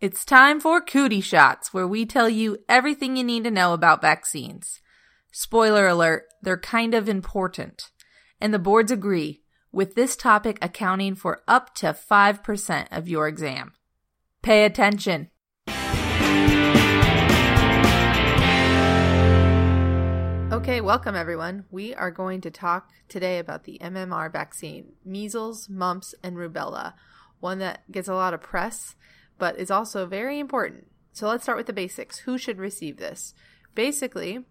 It's time for Cootie Shots, where we tell you everything you need to know about vaccines. Spoiler alert, they're kind of important. And the boards agree, with this topic accounting for up to 5% of your exam. Pay attention. Okay, welcome everyone. We are going to talk today about the MMR vaccine, measles, mumps, and rubella, one that gets a lot of press, but is also very important. So let's start with the basics. Who should receive this? Basically,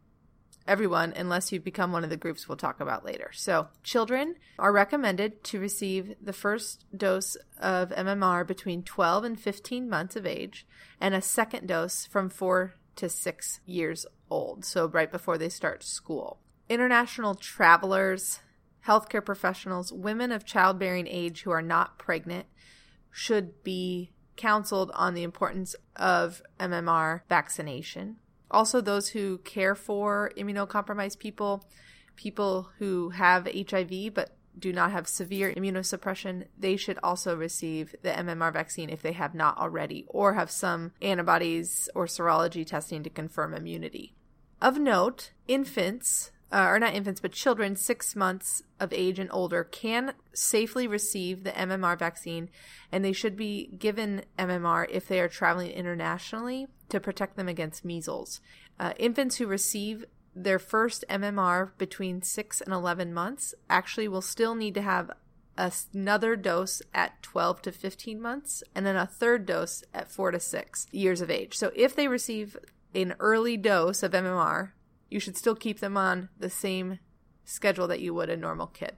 everyone, unless you've become one of the groups we'll talk about later. So children are recommended to receive the first dose of MMR between 12 and 15 months of age, and a second dose from 4 to 6 years old, so right before they start school. International travelers, healthcare professionals, women of childbearing age who are not pregnant should be counseled on the importance of MMR vaccination. Also, those who care for immunocompromised people, people who have HIV but do not have severe immunosuppression, they should also receive the MMR vaccine if they have not already, or have some antibodies or serology testing to confirm immunity. Of note, children 6 months of age and older can safely receive the MMR vaccine, and they should be given MMR if they are traveling internationally to protect them against measles. Infants who receive their first MMR between 6 and 11 months actually will still need to have another dose at 12 to 15 months, and then a third dose at 4 to 6 years of age. So if they receive an early dose of MMR, you should still keep them on the same schedule that you would a normal kid.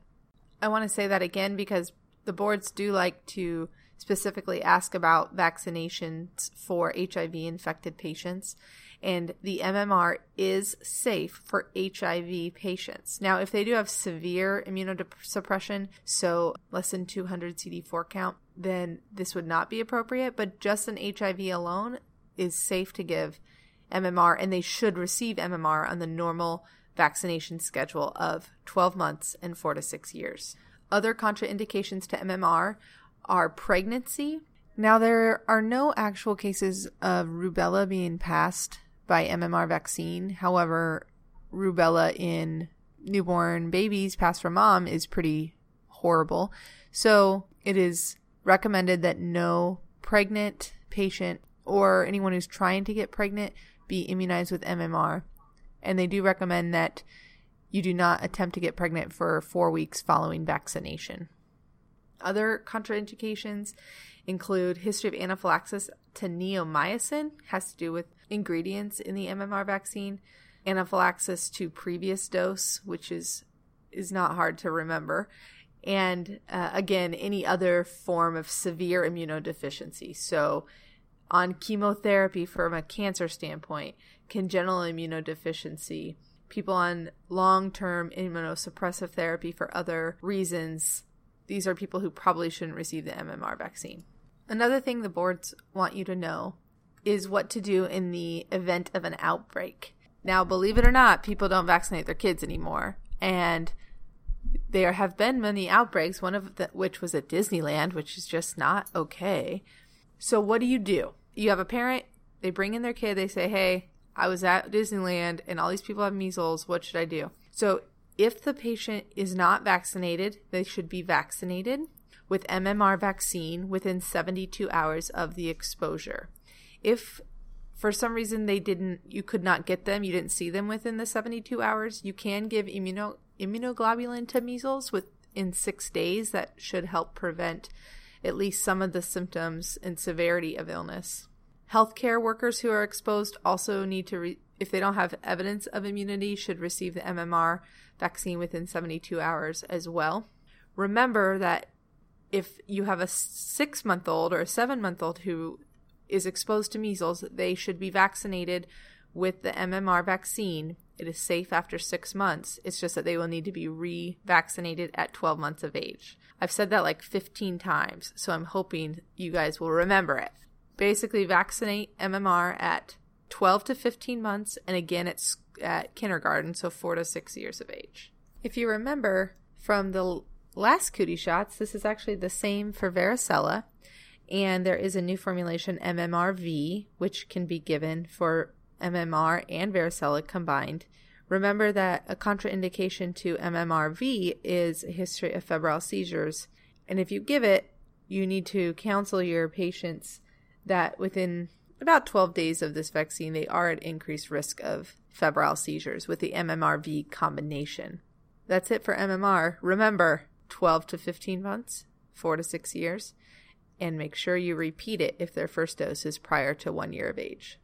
I want to say that again because the boards do like to specifically ask about vaccinations for HIV-infected patients, and the MMR is safe for HIV patients. Now, if they do have severe immunosuppression, so less than 200 CD4 count, then this would not be appropriate, but just an HIV alone is safe to give MMR, and they should receive MMR on the normal vaccination schedule of 12 months and 4 to 6 years. Other contraindications to MMR are pregnancy. Now, there are no actual cases of rubella being passed by MMR vaccine. However, rubella in newborn babies passed from mom is pretty horrible. So it is recommended that no pregnant patient or anyone who's trying to get pregnant be immunized with MMR, and they do recommend that you do not attempt to get pregnant for 4 weeks following vaccination. Other contraindications include history of anaphylaxis to neomycin, has to do with ingredients in the MMR vaccine, anaphylaxis to previous dose, which is not hard to remember, and again, any other form of severe immunodeficiency. So on chemotherapy from a cancer standpoint, congenital immunodeficiency, people on long-term immunosuppressive therapy for other reasons, these are people who probably shouldn't receive the MMR vaccine. Another thing the boards want you to know is what to do in the event of an outbreak. Now, believe it or not, people don't vaccinate their kids anymore, and there have been many outbreaks, one of which was at Disneyland, which is just not okay. So what do? You have a parent, they bring in their kid, they say, hey, I was at Disneyland and all these people have measles, what should I do? So if the patient is not vaccinated, they should be vaccinated with MMR vaccine within 72 hours of the exposure. If for some reason you could not get them, you didn't see them within the 72 hours, you can give immunoglobulin to measles within 6 days. That should help prevent at least some of the symptoms and severity of illness. Healthcare workers who are exposed also need to, if they don't have evidence of immunity, should receive the MMR vaccine within 72 hours as well. Remember that if you have a 6-month-old or a 7-month-old who is exposed to measles, they should be vaccinated with the MMR vaccine. It is safe after 6 months. It's just that they will need to be re-vaccinated at 12 months of age. I've said that like 15 times, so I'm hoping you guys will remember it. Basically, vaccinate MMR at 12 to 15 months, and again at kindergarten, so 4 to 6 years of age. If you remember from the last Cootie Shots. This is actually the same for varicella, and there is a new formulation, MMRV, which can be given for MMR and varicella combined. Remember that a contraindication to MMRV is a history of febrile seizures, and if you give it, you need to counsel your patients that within about 12 days of this vaccine, they are at increased risk of febrile seizures with the MMRV combination. That's it for MMR. Remember, 12 to 15 months, 4 to 6 years, and make sure you repeat it if their first dose is prior to 1 year of age.